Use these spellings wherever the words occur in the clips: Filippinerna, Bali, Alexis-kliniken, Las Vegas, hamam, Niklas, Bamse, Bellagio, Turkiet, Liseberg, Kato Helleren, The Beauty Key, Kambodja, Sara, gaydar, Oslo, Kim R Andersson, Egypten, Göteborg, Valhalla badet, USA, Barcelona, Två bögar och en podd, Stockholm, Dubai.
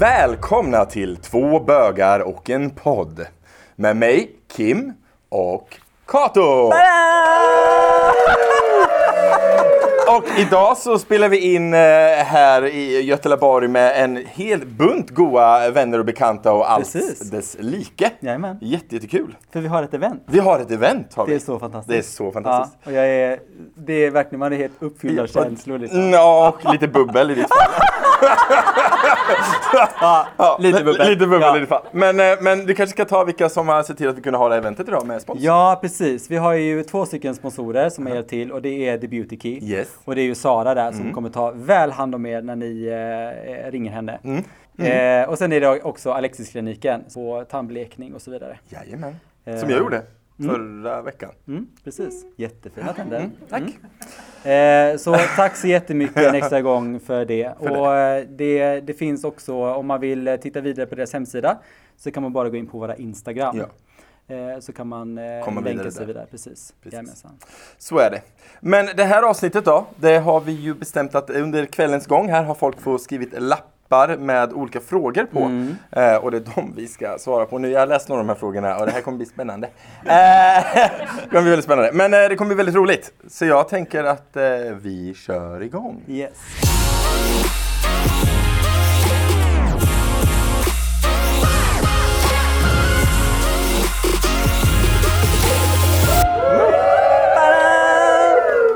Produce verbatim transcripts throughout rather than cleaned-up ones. Välkomna till Två bögar och en podd. Med mig, Kim och Kato. Och idag så spelar vi in här i Göteborg med en hel bunt goa vänner och bekanta och allt dess like. Jajamän. Jätte, jättekul. För vi har ett event. Vi har ett event. Har vi. Det är så fantastiskt. Det är så fantastiskt. Ja, och jag är, det är verkligen, man är helt uppfylld av känslor. Liksom. Ja, och lite bubbel i ditt fall. ja, ja, lite bubbel. Lite bubbel ja. I ditt fall. Men, men du kanske ska ta vilka som har sett till att vi kunde ha det eventet idag med sponsor. Ja, precis. Vi har ju två stycken sponsorer som har hjälpt till och det är The Beauty Key. Yes. Och det är ju Sara där som mm. kommer ta väl hand om er när ni eh, ringer henne. Mm. Mm. Eh, och sen är det också Alexis-kliniken på tandblekning och så vidare. Jajamän. Eh. Som jag gjorde förra mm. veckan. Mm, precis. Jättefina tänder. Mm. Tack. Mm. Eh, så tack så jättemycket en extra gång för det. För och det. Det, det finns också, om man vill titta vidare på deras hemsida så kan man bara gå in på våra Instagram. Ja. Så kan man komma länka vidare sig vidare. Precis. Precis. Så är det. Men det här avsnittet då, det har vi ju bestämt att under kvällens gång här har folk fått skrivit lappar med olika frågor på. Mm. Eh, och det är de vi ska svara på nu. Jag har läst några av de här frågorna och det här kommer bli spännande. eh, det kommer bli väldigt spännande. Men eh, det kommer bli väldigt roligt. Så jag tänker att eh, vi kör igång. Yes.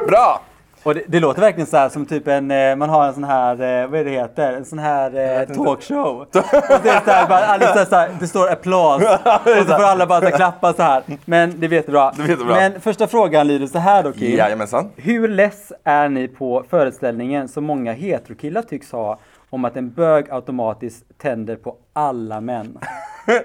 Bra! Och det, det låter verkligen så här som typ en, man har en sån här, vad är det heter? En sån här talkshow. Och det är så här, bara, alldeles så här, det står applås. Och så får alla bara så här, klappa så här. Men det vet du bra. Men första frågan lyder så här då, Kim. Jajamensan. Hur less är ni på föreställningen som många heterokillar tycks ha om att en bög automatiskt tänder på alla män?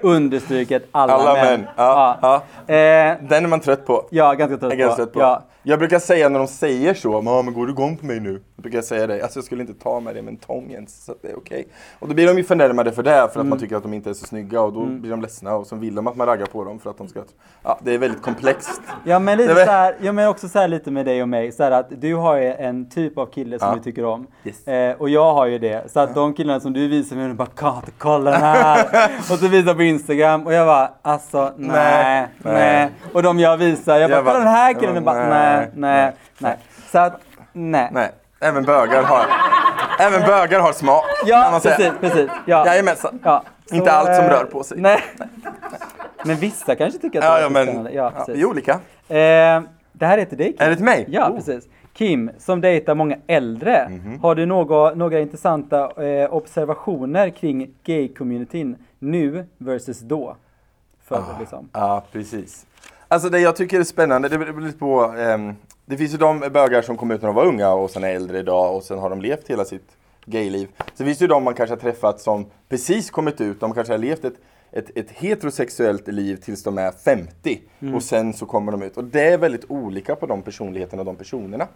Understryket alla, alla män. män. Ja, ja. Ja. Eh, Den är man trött på. Ja, ganska trött, jag ganska trött på. på. Ja. Jag brukar säga när de säger så, men går du igång på mig nu? Jag brukar säga det, alltså jag skulle inte ta med det men tången, så att det är okej. Okay. Och då blir de ju förnärmade för det, för att mm. man tycker att de inte är så snygga och då mm. blir de ledsna och så vill de att man raggar på dem för att de ska... Ja, det är väldigt komplext. Ja, men lite så här, jag menar också så här lite med dig och mig, så här att du har ju en typ av kille som ja. du tycker om. Yes. Eh, och jag har ju det, så att ja. de killarna som du visar mig, du bara, Kato, kolla den här! Och så visar på Instagram och jag bara, alltså, nej, nej. Och de jag visar, jag bara, jag bara kolla den här killen, och bara, nej. Nej, nej, nej. Så att, nej. nej. Även bögar har även bögar har smak. Ja, precis, precis. Ja. Jajamensan. Ja. Inte så, allt som rör på sig. Nej. nej. Men vissa kanske tycker att det ja, ja, men, är ja, precis. Ja, vi är olika. Eh, det här är till dig, Kim. Är det till mig? Ja, oh. precis. Kim, som dejtar många äldre, mm-hmm. har du några, några intressanta eh, observationer kring gay-communityn nu versus då? För ah, liksom. Ja, precis. Alltså det jag tycker är spännande, det beror lite på, eh, det finns ju de bögar som kom ut när de var unga och sen är äldre idag och sen har de levt hela sitt gayliv. Så finns det ju de man kanske har träffat som precis kommit ut, de kanske har levt ett, ett, ett heterosexuellt liv tills de är femtio mm. och sen så kommer de ut. Och det är väldigt olika på de personligheterna och de personerna.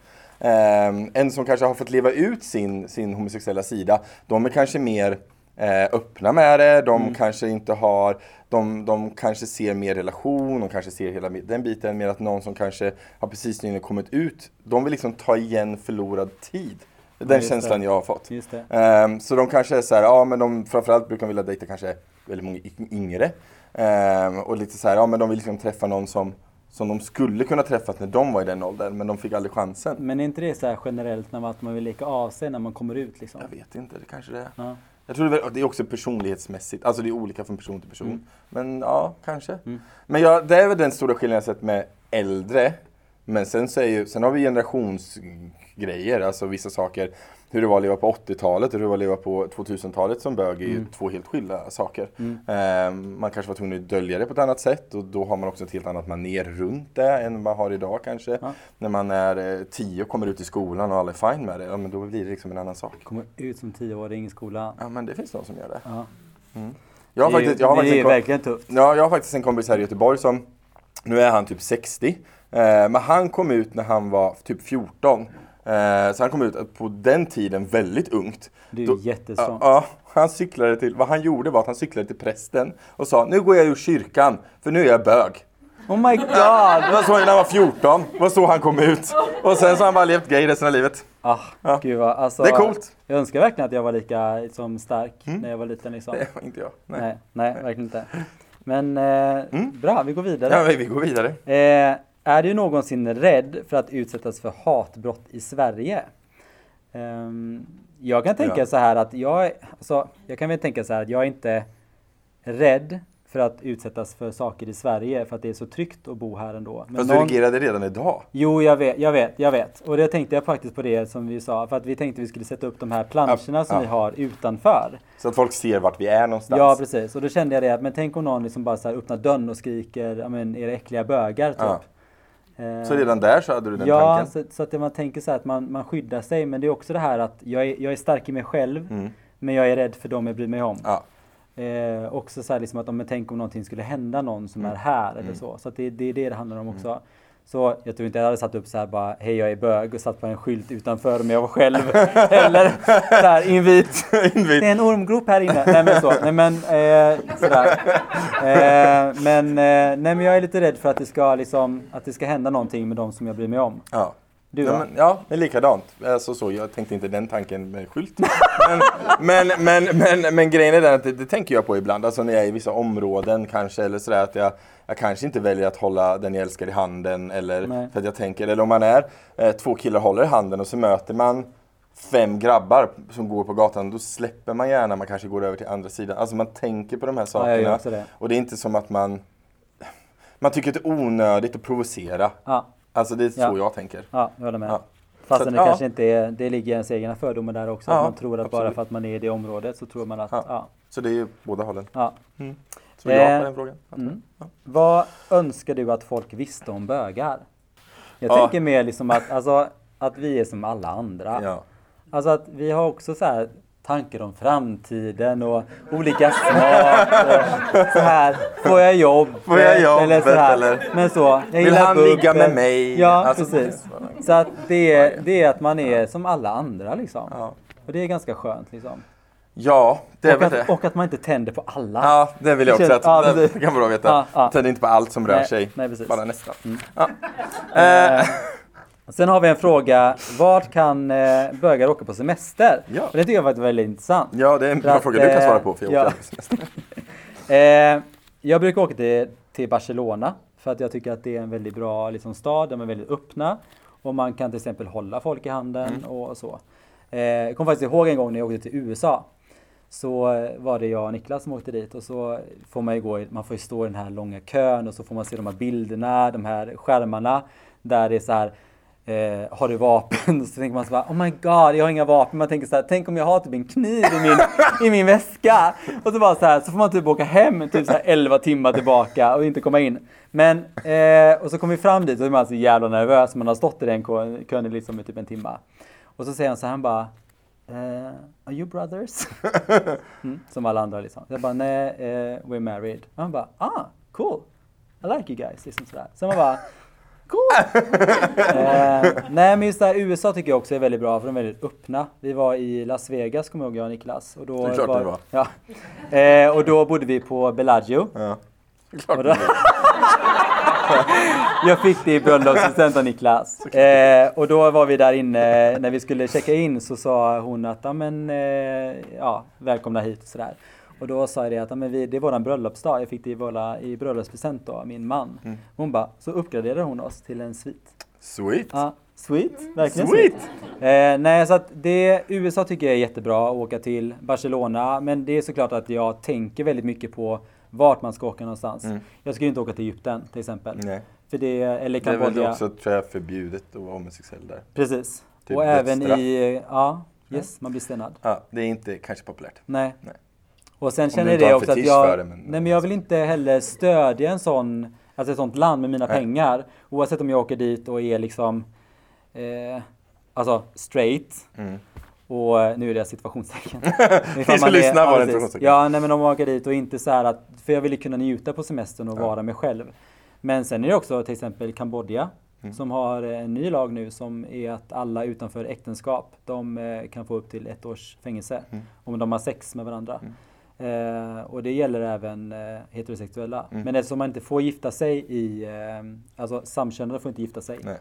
Eh, en som kanske har fått leva ut sin, sin homosexuella sida, de är kanske mer... Eh, öppna med det, de mm. kanske inte har de, de kanske ser mer relation, de kanske ser hela den biten mer att någon som kanske har precis nyligen kommit ut, de vill liksom ta igen förlorad tid. Den ja, känslan det. jag har fått. Just det. Eh, så de kanske är så här, ja men de framförallt brukar de vilja dejta kanske väldigt många yngre eh, och lite så här, ja men de vill liksom träffa någon som som de skulle kunna träffat när de var i den åldern. Men de fick aldrig chansen. Men är inte det så här generellt när man, att man vill leka av sig när man kommer ut liksom? Jag vet inte, det kanske det är. Ja. Jag tror det är också personlighetsmässigt. Alltså det är olika från person till person. Mm. Men ja, kanske. Mm. Men ja, det är väl den stora skillnaden jag sett med äldre. Men sen, så är ju, sen har vi generationsgrejer. Alltså vissa saker. Hur det var att leva på åttiotalet och hur det var att leva på tjugohundratalet som bög är ju mm. två helt skilda saker. Mm. Eh, man kanske var tvungen att dölja det på ett annat sätt. Och då har man också ett helt annat manér runt det än man har idag kanske. Ja. När man är eh, tio och kommer ut i skolan och alla är fine med det. Ja, men då blir det liksom en annan sak. Kommer ut som tioåring i skolan. Ja, men det finns någon som gör det. Ja. Mm. Jag har det är, faktiskt, jag har det faktiskt är kom- verkligen tufft. Ja, jag har faktiskt en kompis här i Göteborg som, nu är han typ sextio. Eh, men han kom ut när han var typ fjorton. Så han kom ut på den tiden väldigt ungt. Det är ju jättesvårt. Ja, han cyklade till, vad han gjorde var att han cyklade till prästen och sa, nu går jag ur kyrkan för nu är jag bög. Oh my god. Det var så när han var fjorton. Det var så han kom ut. Och sen så har han bara levt gay resten av livet. Ah, ja. Gud vad, alltså, det är coolt. Jag önskar verkligen att jag var lika liksom, stark mm. när jag var liten. Liksom. Det var inte jag. Nej, nej, nej, nej. Verkligen inte. Men eh, mm. bra, vi går vidare. Ja, vi går vidare. Eh, är du någonsin rädd för att utsättas för hatbrott i Sverige? Eh, jag kan tänka ja. så här att jag, alltså, jag kan väl tänka så här att jag är inte rädd för att utsättas för saker i Sverige för att det är så tryggt att bo här ändå. Men fast någon... du reagerade redan idag. Jo, jag vet, jag vet, jag vet. Och det tänkte jag faktiskt på det som vi sa. För att vi tänkte vi skulle sätta upp de här planscherna ja, som ja. vi har utanför. Så att folk ser vart vi är någonstans. Ja, precis. Och då kände jag det att, men tänk om någon liksom bara så här öppnar dörren och skriker, ja men är det äckliga bögar typ. Ja. Så redan där så hade du den ja, tanken? Ja, så, så att man tänker så här att man, man skyddar sig. Men det är också det här att jag är, jag är stark i mig själv. Mm. Men jag är rädd för dem jag bryr mig om. Ja. Eh, också så här liksom att om man tänker om någonting skulle hända någon som mm. är här eller mm. så. Så att det, det är det det handlar om också. Mm. Så jag tror inte jag hade satt upp så här bara, hej jag är bög och satt på en skylt utanför om jag var själv. Eller så här, invit. invit. Det är en ormgrop här inne. Nej men så. Nej men, eh, sådär. Eh, men, eh, nej men jag är lite rädd för att det ska liksom, att det ska hända någonting med dem som jag bryr mig om. Ja. Du, ja, men, ja, det är likadant. Alltså, så, jag tänkte inte den tanken med skylt. Men, men, men, men, men grejen är den att det, det tänker jag på ibland. Alltså när jag är i vissa områden kanske. Eller sådär, att jag, jag kanske inte väljer att hålla den jag älskar i handen. Eller, för att jag tänker, eller om man är eh, två killar håller i handen och så möter man fem grabbar som går på gatan. Då släpper man gärna, man kanske går över till andra sidan. Alltså man tänker på de här sakerna. Ja, det. Och det är inte som att man... Man tycker att det är onödigt att provocera. Ja. Alltså det är så ja. jag tänker. Ja, jag håller med. Ja. Fastän att, det ja. kanske inte är, det ligger ens egna fördomar där också. Ja, att man tror att absolut. bara för att man är i det området så tror man att, ja. ja. Så det är ju båda hållen. Ja. Mm. Så eh, jag på den frågan. Mm. Ja. Vad önskar du att folk visste om bögar? Jag ja. tänker mer liksom att, alltså, att vi är som alla andra. Ja. Alltså att vi har också så här... Tankar om framtiden och olika smak och så här, får jag jobb? Får jag jobb? Eller så här. Eller? Men så, jag vill han buppen. ligga med mig? Ja, alltså, precis. Så att det är, det är att man är ja. som alla andra liksom. Ja. Och det är ganska skönt liksom. Ja, det är och väl att, det. Och att man inte tänder på alla. Ja, det vill jag också. Att, ja, det kan man då veta. Ja, ja. Tänder inte på allt som rör nej, sig. Nej, precis. Bara nästan. Mm. Ja. Uh. Sen har vi en fråga, vart kan eh, bögar åka på semester? Ja. Och det tycker jag var väldigt intressant. Ja, det är en bra att, fråga du kan svara på för jag ja. åker på semester. eh, jag brukar åka till, till Barcelona för att jag tycker att det är en väldigt bra liksom, stad. De är väldigt öppna och man kan till exempel hålla folk i handen mm. och så. Eh, jag kommer faktiskt ihåg en gång när jag åkte till U S A. Så var det jag och Niklas som åkte dit och så får man ju gå, man får ju stå i den här långa kön och så får man se de här bilderna, de här skärmarna där det är så här... Eh, har du vapen? Så tänker man så bara, oh my god, jag har inga vapen. Man tänker så här, tänk om jag har typ en kniv i min, i min väska. Och så bara så här, så får man typ åka hem typ så här elva timmar tillbaka och inte komma in. Men, eh, och så kommer vi fram dit och är man så jävla nervös. Man har stått i den kön, kön liksom i typ en timma. Och så säger han så här, han bara, eh, are you brothers? Mm, som alla andra liksom. Jag bara, nej, eh, we're married. Och han bara, ah, cool. I like you guys, liksom sådär. Så man bara, cool. eh, nej men just där U S A tycker jag också är väldigt bra för de är väldigt öppna. Vi var i Las Vegas kommer jag ihåg jag och Niklas och då det är klart var, det var. Ja. Eh, och då bodde vi på Bellagio. Ja. Klart och då, det jag fick det i bröllopspresent av Niklas. Eh, och då var vi där inne när vi skulle checka in så sa hon att men eh, ja välkomna hit och sådär. Och då sa jag det att men vi, det är våran bröllopsdag. Jag fick det i, våra, i bröllopspresent då, min man. Mm. Hon bara, så uppgraderade hon oss till en svit. Sweet? Ja, sweet. Verkligen sweet. sweet. Eh, nej, så att det, U S A tycker jag är jättebra att åka till. Barcelona, men det är såklart att jag tänker väldigt mycket på vart man ska åka någonstans. Mm. Jag skulle inte åka till Egypten till exempel. Nej. För det, eller Kambodja. Det är väl också tror jag, förbjudet att vara homosexuell där. Precis. Typ och även straff. i, ja, yes, man blir stenad. Ja, det är inte kanske populärt. Nej. Nej. Och sen känner det också att jag, det, men... Nej, men jag vill inte heller stödja en sån, alltså ett sånt land med mina nej. pengar. Oavsett om jag åker dit och är liksom, eh, alltså straight. Mm. Och nu är det situationstecken. Vi ska lyssna på den. Ja, nej men om jag åker dit och inte så här att, för jag vill kunna njuta på semestern och ja. vara mig själv. Men sen är det också till exempel Kambodja mm. som har en ny lag nu som är att alla utanför äktenskap, de kan få upp till ett års fängelse mm. om de har sex med varandra. Mm. Eh, och det gäller även eh, heterosexuella. Mm. Men eftersom man inte får gifta sig i... Eh, alltså samkönade får inte gifta sig. Nej.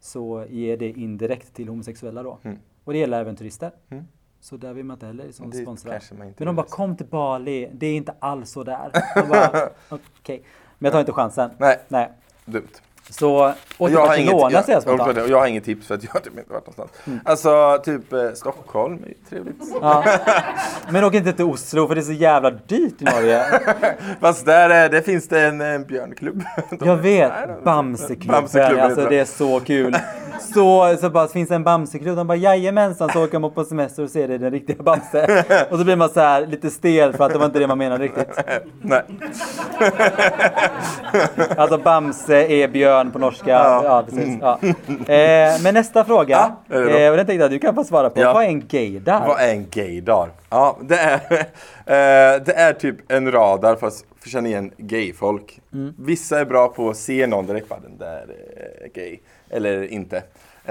Så ger det indirekt till homosexuella då. Mm. Och det gäller även turister. Mm. Så där vill man inte heller som sponsrar. Men de bara, kom till Bali. Det är inte alls så där. Okej. Okay. Men jag tar inte chansen. Nej. Nej. Dumt. Så, och jag har inget, låna, jag, jag, jag, jag har inget tips för att jag har typ inte varit någonstans. Mm. Alltså typ eh, Stockholm är trevligt. Ja. Men åk inte till Oslo för det är så jävla dyrt i Norge. Fast där det finns det en, en björnklubb. De, jag vet, Bamseklubben. Alltså det är så kul. Så, så bara, finns det en Bamseklubb. De bara, jajamensan, så åker man på semester och ser det den riktiga Bamse. Och så blir man så här lite stel för att det var inte det man menade riktigt. Nej. Alltså Bamse är björn på norska. Ja, ja precis. Ja. Eh, men nästa fråga. Ja, eh, och den tänkte jag att du kan få svara på. Ja. Vad är en gaydar? Vad är en gaydar? Ja, det är, eh, det är typ en radar för att känna igen gayfolk. Mm. Vissa är bra på att se någon direkt på den där eh, gay. Eller inte.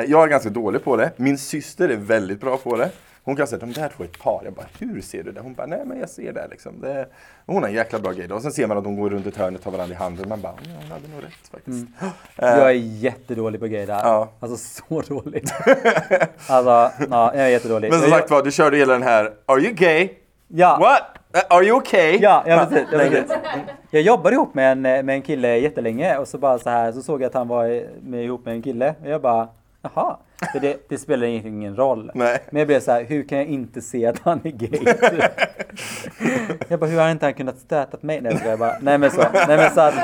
Jag är ganska dålig på det. Min syster är väldigt bra på det. Hon kan säga, de där två är ett par. Jag bara, hur ser du det? Hon bara, nej men jag ser det liksom. Det... Hon är en jäkla bra grej då. Och sen ser man att de går runt ett hörn och tar varandra i handen. Man bara, ja, hon hade nog rätt faktiskt. Mm. Uh, jag är jättedålig på grejer där. Ja. Alltså så dåligt. Alltså, ja, jag är jättedålig. Men som sagt var, du körde hela den här, are you gay? Ja. What? Are you okay? Ja, jag, vet, jag, vet. jag jobbade ihop med en, med en kille jättelänge. Och så bara så här, så såg jag att han var med, ihop med en kille. Och jag bara, jaha. För det, det spelar ingen roll. Nej. Men jag blev så här, hur kan jag inte se att han är gay? Jag bara, hur har inte han kunnat stöta mig? Nej, jag bara, nej men så. Nej men så att... Eh...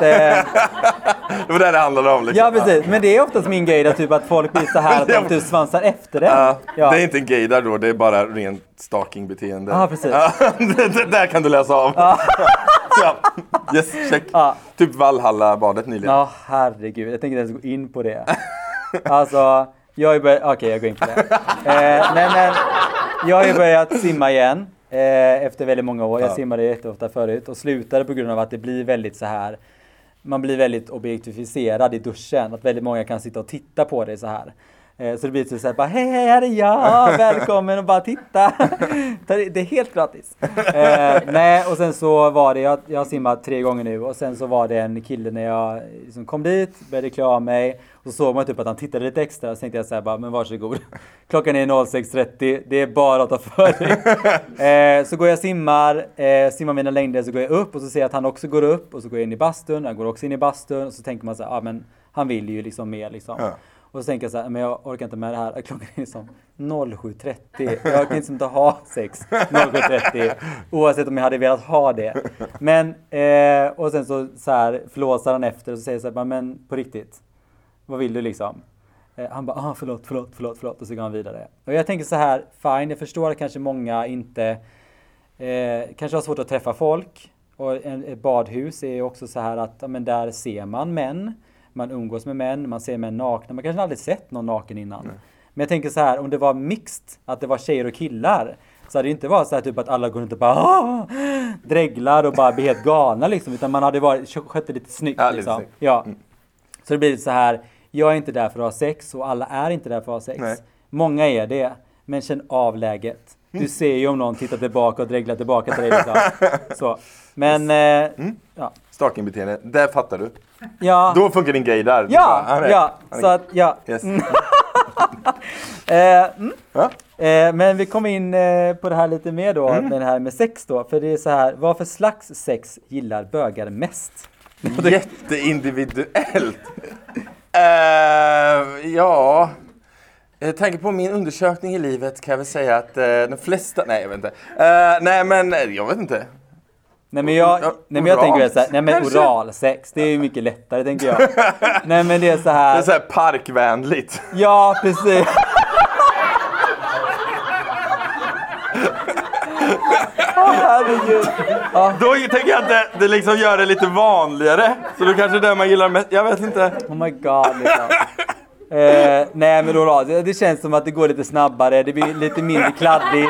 Det var det det handlade om liksom. Ja precis, men det är oftast min gay där typ att folk blir så här att de typ svansar efter det. Ja. Ja. Det är inte en gay där då, det är bara rent stalkingbeteende. Ja precis. Ja, det, det där kan du läsa av. Ja. Ja. Yes, check. Ja. Typ Valhalla badet nyligen. Ja herregud, jag tänker inte ens gå in på det. Alltså, jag har börjat, okej okay, jag går in på det. Eh, nej men, jag har ju börjat simma igen eh, efter väldigt många år. Jag ja. simmade jätteofta förut och slutade på grund av att det blir väldigt så här. Man blir väldigt objektificerad i duschen. Att väldigt många kan sitta och titta på dig så här. Eh, så det blir så här, bara, hej hej här är jag, välkommen och bara titta. Det är helt gratis. Eh, nej, och sen så var det, jag, jag har simmat tre gånger nu. Och sen så var det en kille när jag liksom kom dit, började klä av mig. Och så såg man typ att han tittade lite extra. Och så tänkte jag så här, bara, men varsågod. Klockan är sex och trettio, det är bara att ta för dig. Eh, så går jag simmar, eh, simmar mina längder, så går jag upp. Och så ser jag att han också går upp. Och så går jag in i bastun, han går också in i bastun. Och så tänker man så här, ja ah, men han vill ju liksom mer liksom. Ja. Och så tänker jag så här, men jag orkar inte med det här. Klockan är liksom sju trettio. Jag kan inte ha sex sju trettio. Oavsett om jag hade velat ha det. Men, eh, och sen så, så här, flåsar han efter och så säger så här, men på riktigt. Vad vill du liksom? Eh, han bara, ah, förlåt, förlåt, förlåt, förlåt. Och så går han vidare. Och jag tänker så här, fine. Jag förstår att kanske många inte, eh, kanske har svårt att träffa folk. Och en, ett badhus är också så här att, men där ser man män. Man umgås med män, man ser män nakna. Man kanske aldrig sett någon naken innan. Nej. Men jag tänker så här, om det var mixed, att det var tjejer och killar. Så hade det inte varit så här typ att alla går inte och bara Åh! drägglar och bara blir helt galna liksom. Utan man hade varit, skött det lite snyggt ja, liksom. Lite snyggt. Ja. Mm. Så det blir så här, jag är inte där för att ha sex och alla är inte där för att ha sex. Nej. Många är det, men känn av läget. Du ser ju om någon tittar tillbaka och drägglar tillbaka till dig liksom. Så. Men, yes. eh, mm. ja. Stalkingbeteende, där fattar du. Ja. Då funkar din grej där. Ja, bara, är, ja. Så att, ja. Yes. Mm. eh, mm. ja. Eh, men vi kommer in eh, på det här lite mer då, mm. med det här med sex då. För det är så här, vad för slags sex gillar bögar mest? Jätteindividuellt. uh, ja... Jag tänker på min undersökning i livet kan jag väl säga att eh, de flesta... Nej, jag vet inte. Uh, nej, men jag vet inte. Nej, men jag, nej, men jag tänker väl så här... Nej, men oralsex, det är ju mycket lättare, tänker jag. Nej, men det är så här... Det är så här parkvänligt. Ja, precis. Ja. Då tänker jag att det, det liksom gör det lite vanligare. Så då kanske det man gillar mest... Jag vet inte. Oh my god, liksom. Eh, nej men då, det känns som att det går lite snabbare. Det blir lite mindre kladdigt.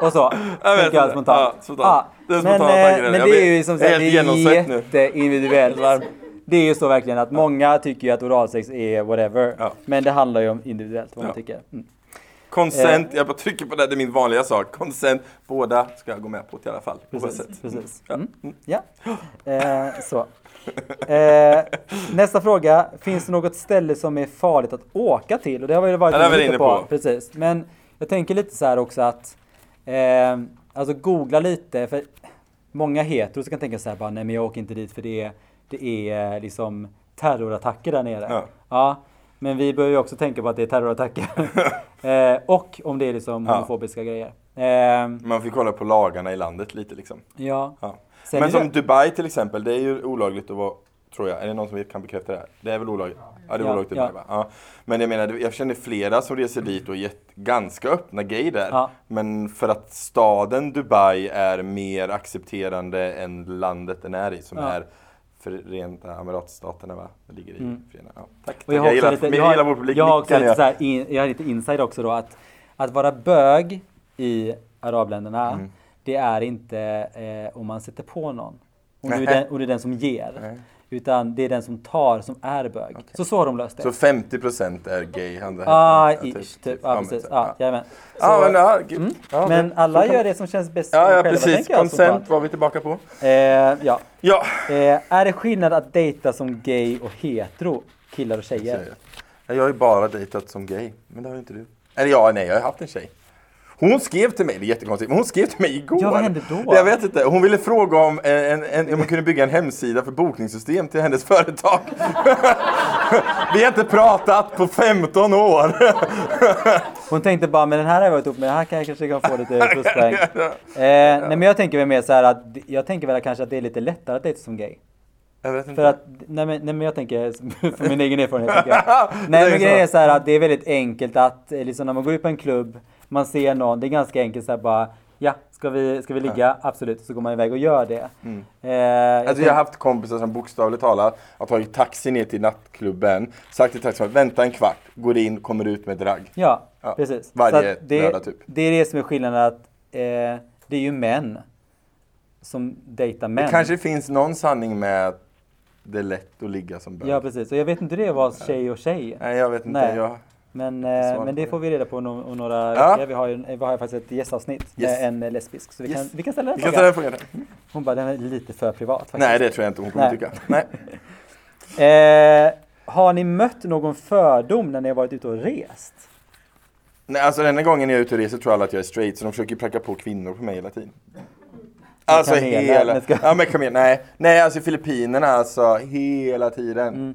Och så jag vet jag spontant. Ja, spontant. Ah, det är spontant men, eh, men det är blir, ju som sagt det är jätteindividuellt. Det är ju så verkligen att många tycker ju att oralsex är whatever. Ja. Men det handlar ju om individuellt vad man ja. tycker. Mm. Consent, eh. jag bara trycker på det, det är min vanliga sak. Consent, båda ska jag gå med på i alla fall. Precis, precis. Ja. Mm. Mm. Ja. Eh, så. Eh, nästa fråga. Finns det något ställe som är farligt att åka till? Och det har vi varit ja, inne på. på. Precis. Men jag tänker lite så här också att eh, alltså googla lite. För många heteros kan tänka så här bara, nej men jag åker inte dit för det är, det är liksom terrorattacker där nere. Ja. ja. Men vi bör ju också tänka på att det är terrorattacker. eh, och om det är liksom homofobiska ja. grejer. Eh, Man får kolla på lagarna i landet lite liksom. Ja. ja. Sen men som det... Dubai till exempel, det är ju olagligt att vara, tror jag. Är det någon som kan bekräfta det här? Det är väl olagligt? Ja, det är ja, olagligt Dubai ja. va? Ja. Men jag menar, jag känner flera som reser dit och är ganska öppna gay där. Ja. Men för att staden Dubai är mer accepterande än landet den är i, som ja. är... Förenta Emiratstaterna, va? Det ligger i mm. Förenta. Ja, tack. Och jag, jag gillar lite, jag har, hela vår publik. Jag har också lite, så här in, jag har lite inside också då. Att, att vara bög i arabländerna, mm. det är inte eh, om man sätter på någon. Och du är, är den som ger. Nej. Utan det är den som tar som är bög. Okay. Så så har de löst det. Så femtio procent är gay. Han ah, ish. Typ. Typ. Ja, precis. Ja, jajamän. Så, ah, men, ah, mm. ja, men alla gör det som känns bäst. Ja, ja precis. Konsent var vi tillbaka på. Eh, ja. ja. Eh, är det skillnad att dejta som gay och hetero, killar och tjejer? tjejer. Jag har ju bara dejtat som gay. Men det har ju inte du. Eller ja, nej, jag har haft en tjej. Hon skrev till mig, det är jättekonstigt, men hon skrev till mig igår. Ja, vad hände då? Jag vet inte, hon ville fråga om, en, en, om man kunde bygga en hemsida för bokningssystem till hennes företag. Vi har inte pratat på femton år. Hon tänkte bara, men den här har jag varit upp med, den här kan jag kanske kan få lite pluspoäng. eh, nej, men jag tänker väl mer så här att, jag tänker väl kanske att det är lite lättare att det är som gay. Jag vet inte. För att, nej, men, nej men jag tänker för min egen erfarenhet. Jag. Nej men grejen är så här att det är väldigt enkelt att, liksom när man går ut på en klubb, man ser någon, det är ganska enkelt så här bara, ja, ska vi, ska vi ligga? Ja. Absolut, så går man iväg och gör det. Mm. Eh, jag, alltså, jag har haft kompisar som bokstavligt talat har tagit taxi ner till nattklubben, sagt till taxi, vänta en kvart, går in, kommer ut med drag. Ja, ja. precis. Varje det, lördag typ. Det är det som är skillnaden, att eh, det är ju män som dejtar män. Det kanske finns någon sanning med att det är lätt att ligga som bög. Ja, precis. Och jag vet inte det var tjej och tjej. Nej, jag vet inte. Nej. Jag... Men, eh, men det får vi reda på no- och några ja. veckor. Vi har, ju, vi har ju faktiskt ett gästavsnitt yes. med en lesbisk. Så vi, yes. kan, vi kan ställa den frågan. Fråga. Hon bara, den är lite för privat faktiskt. Nej, det tror jag inte hon kommer Nej. tycka. Nej. eh, har ni mött någon fördom när ni har varit ute och rest? Nej, alltså den här gången när jag är ute och reser tror alla att jag är straight. Så de försöker pracka på kvinnor på mig hela tiden. Alltså kanel, hela... Ska... Ja, men kom igen. Nej. Nej, alltså Filippinerna alltså hela tiden. Mm.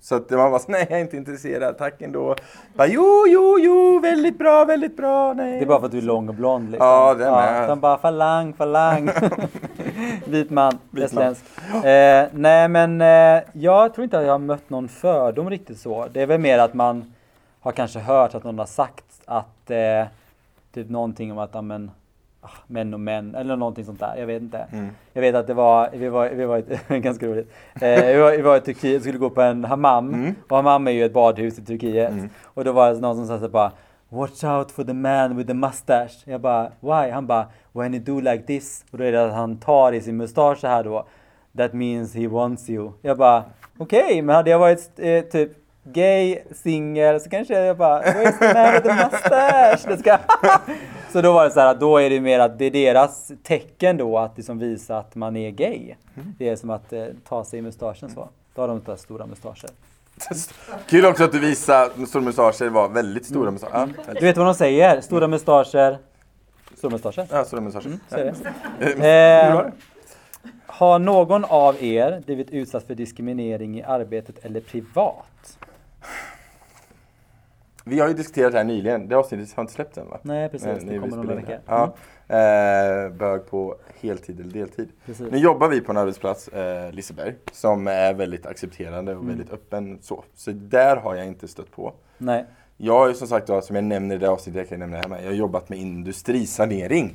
Så att man var så, nej jag är inte intresserad, tack ändå. Bara, jo, jo, jo, väldigt bra, väldigt bra, nej. Det är bara för att du är lång och blond liksom. Ja, det är med. Ja, de bara, falang, falang. Vit man, västländsk. Eh, nej, men eh, jag tror inte att jag har mött någon fördom riktigt så. Det är väl mer att man har kanske hört att någon har sagt att, eh, typ någonting om att, amen, män och män, eller någonting sånt där, jag vet inte. Mm. Jag vet att det var, vi var, vi var ett, ganska roligt, eh, vi, var, vi var i Turkiet och skulle gå på en hamam. Mm. Och hamam är ju ett badhus i Turkiet. Mm. Och då var det någon som sa så bara, watch out for the man with the mustache. Jag bara, why? Han bara, when you do like this. Och då är det att han tar i sin mustasch så här då. That means he wants you. Jag bara, okej, okay, men hade jag varit eh, typ gay, singel, så kanske jag bara, where's the man with the mustache? Det ska... Så då var det så här, då är det mer att det är deras tecken då att det som visar att man är gay. Mm. Det är som att eh, ta sig i mustaschen så. Då har de inte stora mustascher. Kul också att du visar stora mustascher var väldigt stora mm. mustascher. Mm. Ja. Du vet vad de säger? Stora mustascher. Stora mustascher? Ja, stora mustascher. Mm, så är det. eh, har någon av er blivit utsatt för diskriminering i arbetet eller privat? Vi har ju diskuterat det här nyligen. Det avsnittet har inte släppt än va? Nej, precis. Men, det kommer några veckor. Ja. Mm. Eh, bög på heltid eller deltid. Precis. Nu jobbar vi på en arbetsplats, eh, Liseberg, som är väldigt accepterande och mm. väldigt öppen. Så. så där har jag inte stött på. Nej. Jag har ju som sagt, då, som jag nämner i det avsnittet, jag kan nämna det här med, jag har jobbat med industrisanering.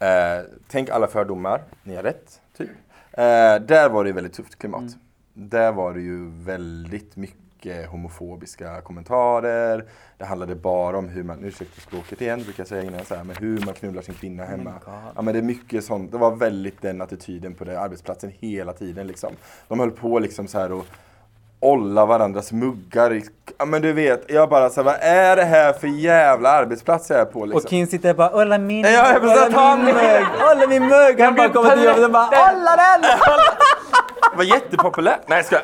Eh, tänk alla fördomar, ni har rätt, typ. Eh, där var det väldigt tufft klimat. Mm. Där var det ju väldigt mycket homofobiska kommentarer. Det handlade bara om hur man, ursäkta språket igen, brukar jag säga innan så här, men hur man knullar sin kvinna hemma. Oh ja, men det är mycket sånt. Det var väldigt den attityden på den arbetsplatsen hela tiden liksom. De höll på liksom så här och olla varandras muggar i, ja men du vet, jag bara så här, vad är det här för jävla arbetsplats jag är på liksom? Och Kim sitter bara, olla min mugg, ja, olla min mugg, olla min mugg. Han bara kommer till jobbet och bara, olla den. Det var jättepopulärt. Nej, ska, uh,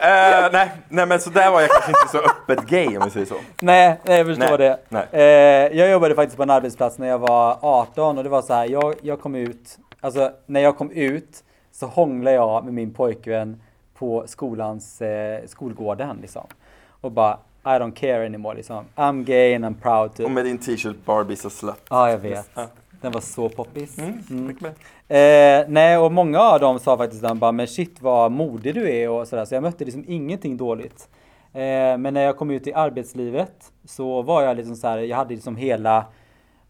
nej, nej, men så där var jag kanske inte så öppet gay om vi säger så. Nej, nej jag förstår nej, det. Nej. Uh, jag jobbade faktiskt på en arbetsplats när jag var arton och det var så här, jag, jag kom ut, alltså när jag kom ut så hånglade jag med min pojkvän på skolans, eh, skolgården liksom. Och bara, I don't care anymore liksom. I'm gay and I'm proud to. Och med din t-shirt Barbies och slut. Ja, ah, jag vet. Ah. Den var så poppis. Mm, mm. Eh, nej, och många av dem sa faktiskt den bara, men shit vad modig du är och sådär. Så jag mötte liksom ingenting dåligt. Eh, men när jag kom ut i arbetslivet så var jag liksom så här, jag hade liksom hela,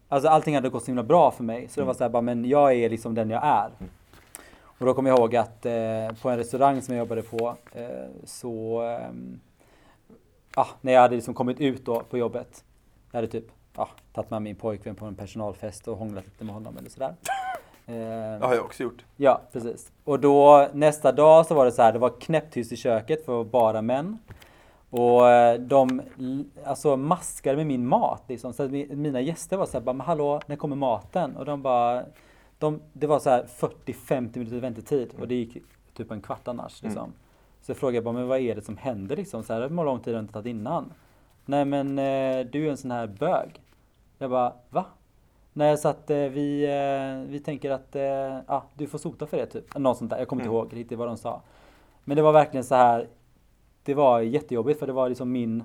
alltså allting hade gått så himla bra för mig. Så mm. det var så här bara, men jag är liksom den jag är. Mm. Och då kommer jag ihåg att eh, på en restaurang som jag jobbade på eh, så eh, ah, när jag hade liksom kommit ut då på jobbet, jag hade typ ah, tagit med min pojkvän på en personalfest och hånglat lite med honom eller sådär. Eh, det har jag också gjort. Ja, precis. Och då nästa dag så var det så här, det var knäpptyst i köket för bara män. Och eh, de alltså maskade med min mat liksom. Så att mina gäster var så här, bara, men hallå, när kommer maten? Och de bara... De, det var så här fyrtio femtio minuter väntetid och det gick typ en kvart annars liksom. Mm. Så jag frågade bara, men vad är det som händer liksom? Så här, hur lång tid har jag inte tagit innan? Nej men eh, du är en sån här bög. Jag bara, va? Nej så att eh, vi, eh, vi tänker att eh, ah, du får sota för det typ. Något sånt där, jag kommer mm. inte ihåg riktigt vad de sa. Men det var verkligen så här, det var jättejobbigt för det var liksom min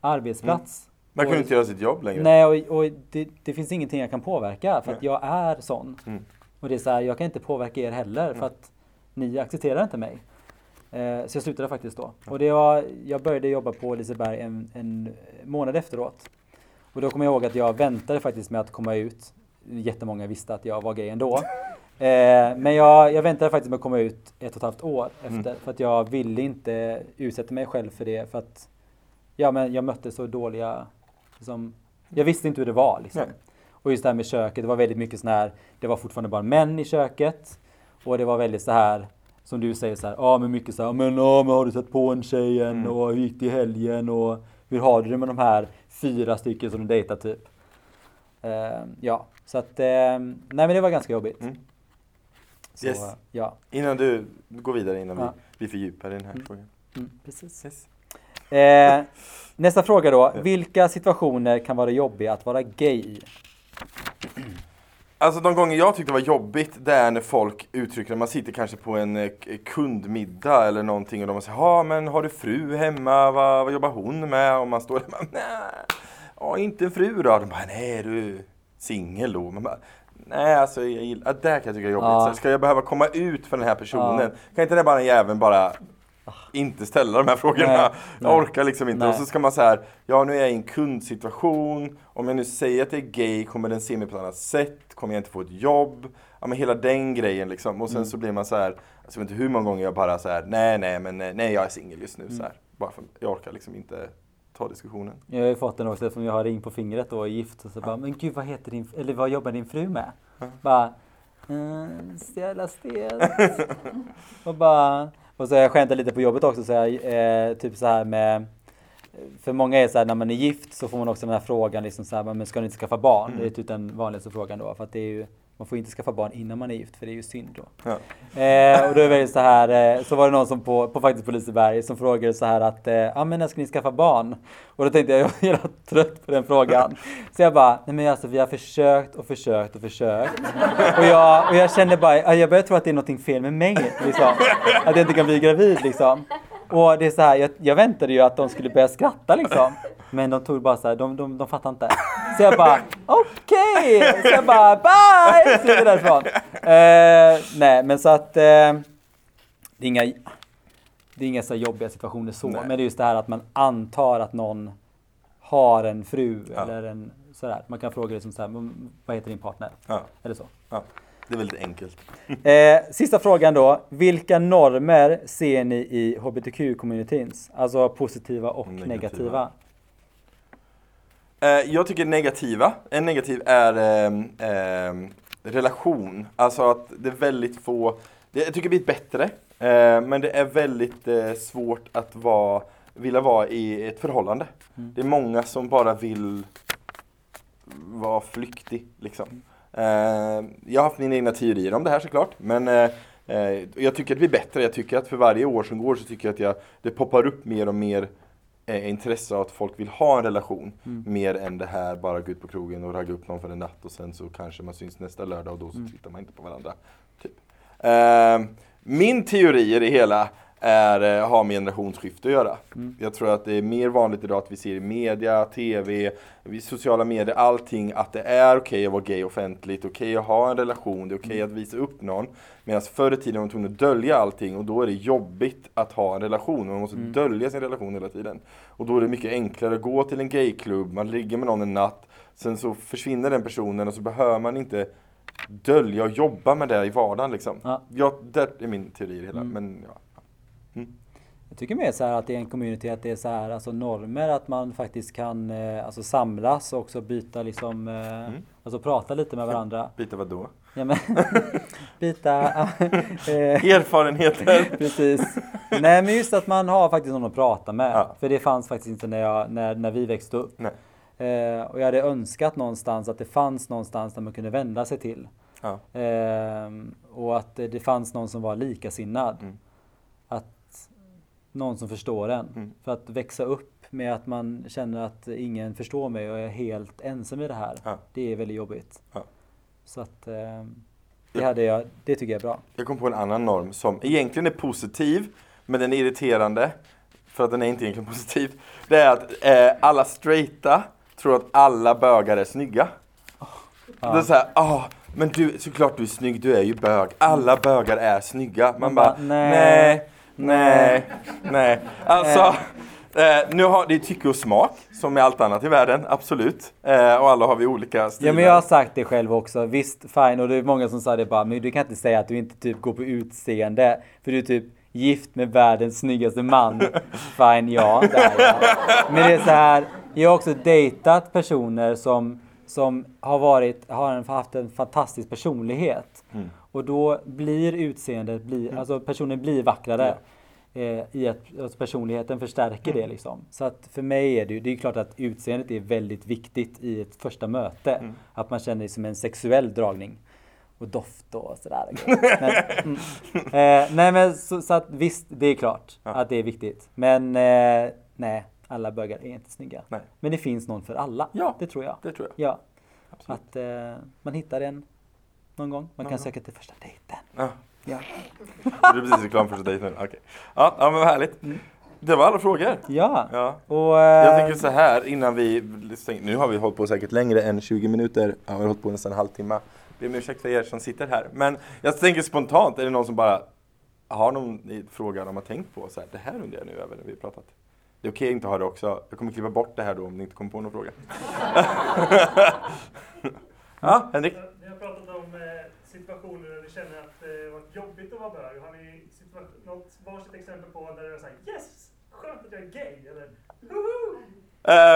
arbetsplats. Mm. Man kunde inte göra sitt jobb längre. Nej, och, och det, det finns ingenting jag kan påverka. För att jag är sån. Mm. Och det är så här, jag kan inte påverka er heller. Mm. För att ni accepterar inte mig. Eh, så jag slutade faktiskt då. Mm. Och det var, jag började jobba på Liseberg en, en månad efteråt. Och då kommer jag ihåg att jag väntade faktiskt med att komma ut. Jättemånga visste att jag var gay ändå. eh, men jag, jag väntade faktiskt med att komma ut ett och ett halvt år efter. Mm. För att jag ville inte utsätta mig själv för det. För att ja, men jag mötte så dåliga... Liksom, jag visste inte hur det var liksom. Och just det här med köket, det var väldigt mycket sån här, det var fortfarande bara män i köket. Och det var väldigt så här, som du säger så här, ja ah, men mycket så här, men, ah, men har du sett på en tjej än? Mm. Och hur gick det i helgen? Och hur har du det med de här fyra stycken som du dejtar typ? Uh, ja, så att, uh, nej men det var ganska jobbigt. Mm. Så, yes. uh, ja. Innan du går vidare, innan ja. vi, vi fördjupar den här mm. frågan. Mm, precis. Yes. Eh, nästa fråga då. Vilka situationer kan vara jobbiga att vara gay? Alltså de gånger jag tyckte det var jobbigt, det är när folk uttrycker, man sitter kanske på en kundmiddag eller någonting och de säger, ja men har du fru hemma? Vad, vad jobbar hon med? Och man står där, nej, ja inte en fru då. De bara, nej du singel då. Man bara, nej alltså jag gillar, det här kan jag tycka är jobbigt. Ja. Så ska jag behöva komma ut för den här personen? Ja. Kan inte det bara en jäveln bara... inte ställa de här frågorna. Nej, jag orkar liksom inte. Nej. Och så ska man så här, ja nu är jag i en kundsituation. Om jag nu säger att det är gay, kommer den se mig på ett annat sätt? Kommer jag inte få ett jobb? Ja men hela den grejen liksom. Och sen mm. så blir man så här, alltså, jag vet inte hur många gånger jag bara så här, nej nej men nej jag är singel just nu mm. så här. Bara för, jag orkar liksom inte ta diskussionen. Jag har ju fått den också eftersom jag har ring på fingret och är gift och så bara, men gud vad heter din, eller vad jobbar din fru med? Mm. Bara, mm, stjäla stel. och bara Och så jag skämtar lite på jobbet också så jag, eh, typ så här med, för många är så här, när man är gift så får man också den här frågan liksom så här, men ska ni inte skaffa barn? Mm. Det är typ den vanligaste frågan då, för att det är ju, man får inte skaffa barn innan man är gift för det är ju synd då. Ja. Eh, och då är det så här, eh, så var det någon som på, på faktiskt på Liseberg som frågade så här att, ja eh, men när ska ni skaffa barn? Och då tänkte jag, jag är helt trött på den frågan. Så jag bara, nej men alltså vi har försökt och försökt och försökt. Och jag, och jag kände bara, jag börjar tro att det är någonting fel med mig liksom. Att jag inte kan bli gravid liksom. Och det är så här, jag, jag väntade ju att de skulle börja skratta liksom. Men de tog bara så här, de, de, de fattar inte. Så jag bara, okej! Okay. Så jag bara, bye! Så det därifrån. Eh, nej, men så att eh, det är inga, det är inga så jobbiga situationer så. Nej. Men det är just det här att man antar att någon har en fru ja. eller en sådär. Man kan fråga liksom så här, vad heter din partner? Ja. Eller så. Ja. Det är väldigt enkelt. Eh, sista frågan då. Vilka normer ser ni i H B T Q-communityns? Alltså positiva och negativa. negativa. Eh, jag tycker negativa. En negativ är eh, eh, relation. Alltså att det är väldigt få... Det, jag tycker det blir bättre. Eh, men det är väldigt eh, svårt att vara vilja vara i ett förhållande. Mm. Det är många som bara vill vara flyktig liksom. Mm. Eh, jag har haft mina egna teorier om det här såklart, men eh, eh, jag tycker att vi är bättre. Jag tycker att för varje år som går så tycker jag att jag, det poppar upp mer och mer eh, intresse av att folk vill ha en relation. Mm. Mer än det här bara gå ut på krogen och ragga upp någon för en natt och sen så kanske man syns nästa lördag och då så mm. tittar man inte på varandra. Typ. Eh, min teori i det hela är, har med generationsskifte att göra. Mm. Jag tror att det är mer vanligt idag att vi ser i media, tv, sociala medier, allting att det är okej att vara gay offentligt, okej att ha en relation, det är okej att visa upp någon. Medan förr i tiden var man tvungen att dölja allting och då är det jobbigt att ha en relation. Man måste mm. dölja sin relation hela tiden. Och då är det mycket enklare att gå till en gayklubb, man ligger med någon en natt, sen så försvinner den personen och så behöver man inte dölja och jobba med det i vardagen liksom. Ja. Ja, det är min teori i det hela, mm. men ja. Mm. Jag tycker mer så här att det är en community, att det är så här, alltså normer, att man faktiskt kan eh, alltså samlas och också byta liksom, eh, mm. alltså prata lite med varandra. Byta vad då? Ja, men, byta erfarenheter. Precis. Nej, men just att man har faktiskt någon att prata med, ja. För det fanns faktiskt inte när, jag, när, när vi växte upp. Nej. Eh, och jag hade önskat någonstans att det fanns någonstans där man kunde vända sig till. Ja. Eh, och att det fanns någon som var likasinnad. Mm. Någon som förstår en. Mm. För att växa upp med att man känner att ingen förstår mig och jag är helt ensam i det här. Ja. Det är väldigt jobbigt. Ja. Så att eh, det, hade jag, det tycker jag är bra. Jag kom på en annan norm som egentligen är positiv, men den är irriterande för att den är inte egentligen positiv. Det är att eh, alla straighta tror att alla bögar är snygga. Oh. Ja. Det är så här, oh. men du, såklart du är snygg, du är ju bög. Alla bögar är snygga. Man, Man bara, nej. nej. Nej, nej. Alltså, nej. Eh, nu har det tycke och smak som är allt annat i världen, absolut. Eh, och alla har vi olika stilar. Ja, men jag har sagt det själv också. Visst, fine. Och det är många som sa det bara, men du kan inte säga att du inte typ går på utseende. För du är typ gift med världens snyggaste man. Fine, ja. Där, ja. Men det är så här, jag har också dejtat personer som, som har, varit, har en, haft en fantastisk personlighet. Mm. Och då blir utseendet, blir, mm. alltså personen blir vackrare ja. eh, i att, att personligheten förstärker mm. det liksom. Så att för mig är det ju, det är klart att utseendet är väldigt viktigt i ett första möte. Mm. Att man känner det som en sexuell dragning och doft och sådär. men, mm. eh, nej men så, så att visst, det är klart ja. Att det är viktigt. Men eh, nej, alla bögar är inte snygga. Nej. Men det finns någon för alla, ja, det tror jag. Det tror jag. Ja. Absolut. Att eh, man hittar en. Någon gång. Man någon kan gång. Söka till första dejten. Ja. Ja. Du är precis reklam för första dejten. Okej. Ja, ja, men härligt. Mm. Det var alla frågor. Ja. ja. Och, äh... jag tänker så här innan vi... Nu har vi hållit på säkert längre än tjugo minuter. Ja, vi har hållit på nästan en halvtimme. Det är med ursäkt för er som sitter här. Men jag tänker spontant, är det någon som bara... Har någon fråga de har tänkt på? Så här, det här undrar jag nu över när vi har pratat. Det är okej att inte ha det också. Jag kommer klippa bort det här då om ni inte kommer på någon fråga. Ja, Henrik. Vi har pratat om situationer där vi känner att det var jobbigt att vara bög. Har ni något varsitt exempel på där det är såhär, yes, skönt att jag är gay, eller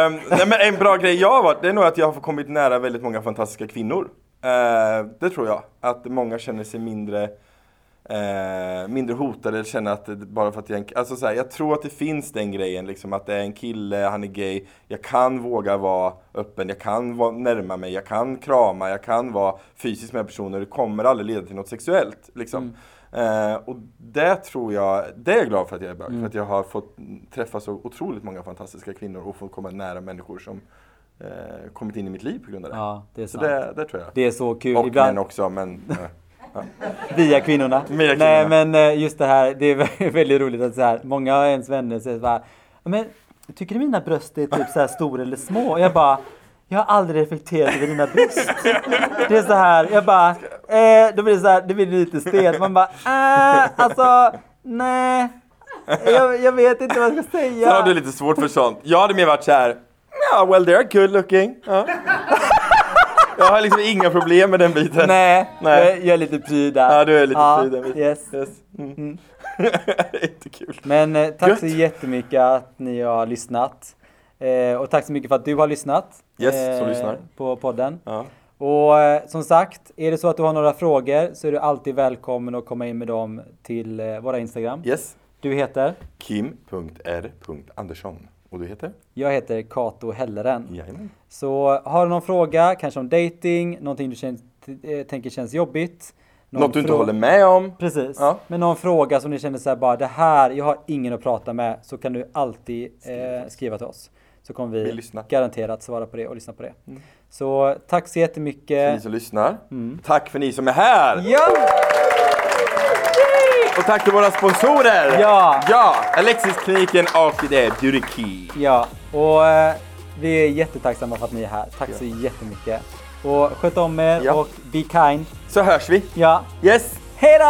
um, nej, men en bra grej jag har varit, det är nog att jag har kommit nära väldigt många fantastiska kvinnor. Uh, det tror jag, att många känner sig mindre, uh, mindre hotade eller känner att det, bara för att jag är en, alltså såhär, jag tror att det finns den grejen, liksom, att det är en kille, han är gay, jag kan våga vara öppen, jag kan vara, närma mig, jag kan krama, jag kan vara fysiskt med personer, det kommer aldrig leda till något sexuellt liksom. Mm. Eh, och det tror jag, det är jag glad för att jag är bög, mm. för att jag har fått träffa så otroligt många fantastiska kvinnor och fått komma nära människor som eh, kommit in i mitt liv på grund av det. Ja, det är sant. Så det, det tror jag. Det är så kul. Och ibland... män också, men... Eh, ja. Via kvinnorna. Via kvinnorna. Nej, men just det här, det är väldigt roligt att så här, många av ens vänner säger så här, men... Tycker du mina bröst är typ så här stora eller små? Och jag bara, jag har aldrig reflekterat över dina bröst. Det är så här, jag bara, eh, då blir det så här, det blir lite stel. Man bara, eh, alltså, nej. Jag, jag vet inte vad jag ska säga. Så har du lite svårt för sånt. Jag hade mer varit så här, yeah, well they're good looking. Ja. Jag har liksom inga problem med den biten. Nej, nej. Jag är lite pryd där. Ja, du är lite ja, pryd där. Yes. yes. Mm. Mm. Jättekul. Men eh, tack Gött. så jättemycket att ni har lyssnat. Eh, och tack så mycket för att du har lyssnat. Yes, eh, som lyssnar. På podden. Ja. Och eh, som sagt, är det så att du har några frågor så är du alltid välkommen att komma in med dem till eh, våra Instagram. Yes. Du heter? Kim punkt R punkt Andersson. Och du heter? Jag heter Kato Helleren. Jajamän. Så har du någon fråga, kanske om dating, någonting du känns, t- tänker känns jobbigt. Någon Något du inte frå- håller med om. Precis. Ja. Men någon fråga som ni känner så här, bara det här, jag har ingen att prata med. Så kan du alltid eh, skriva till oss. Så kommer vi, vi garanterat svara på det och lyssna på det. Mm. Så tack så jättemycket. För ni som lyssnar. Mm. Tack för ni som är här. Ja! Och tack till våra sponsorer. Ja. Ja, Alexis-kliniken och The Beauty Key. Ja, och eh, vi är jättetacksamma för att ni är här. Tack ja. så jättemycket. Och sköt om er ja. och be kind. Så hörs vi. Ja. Yes. Hej då!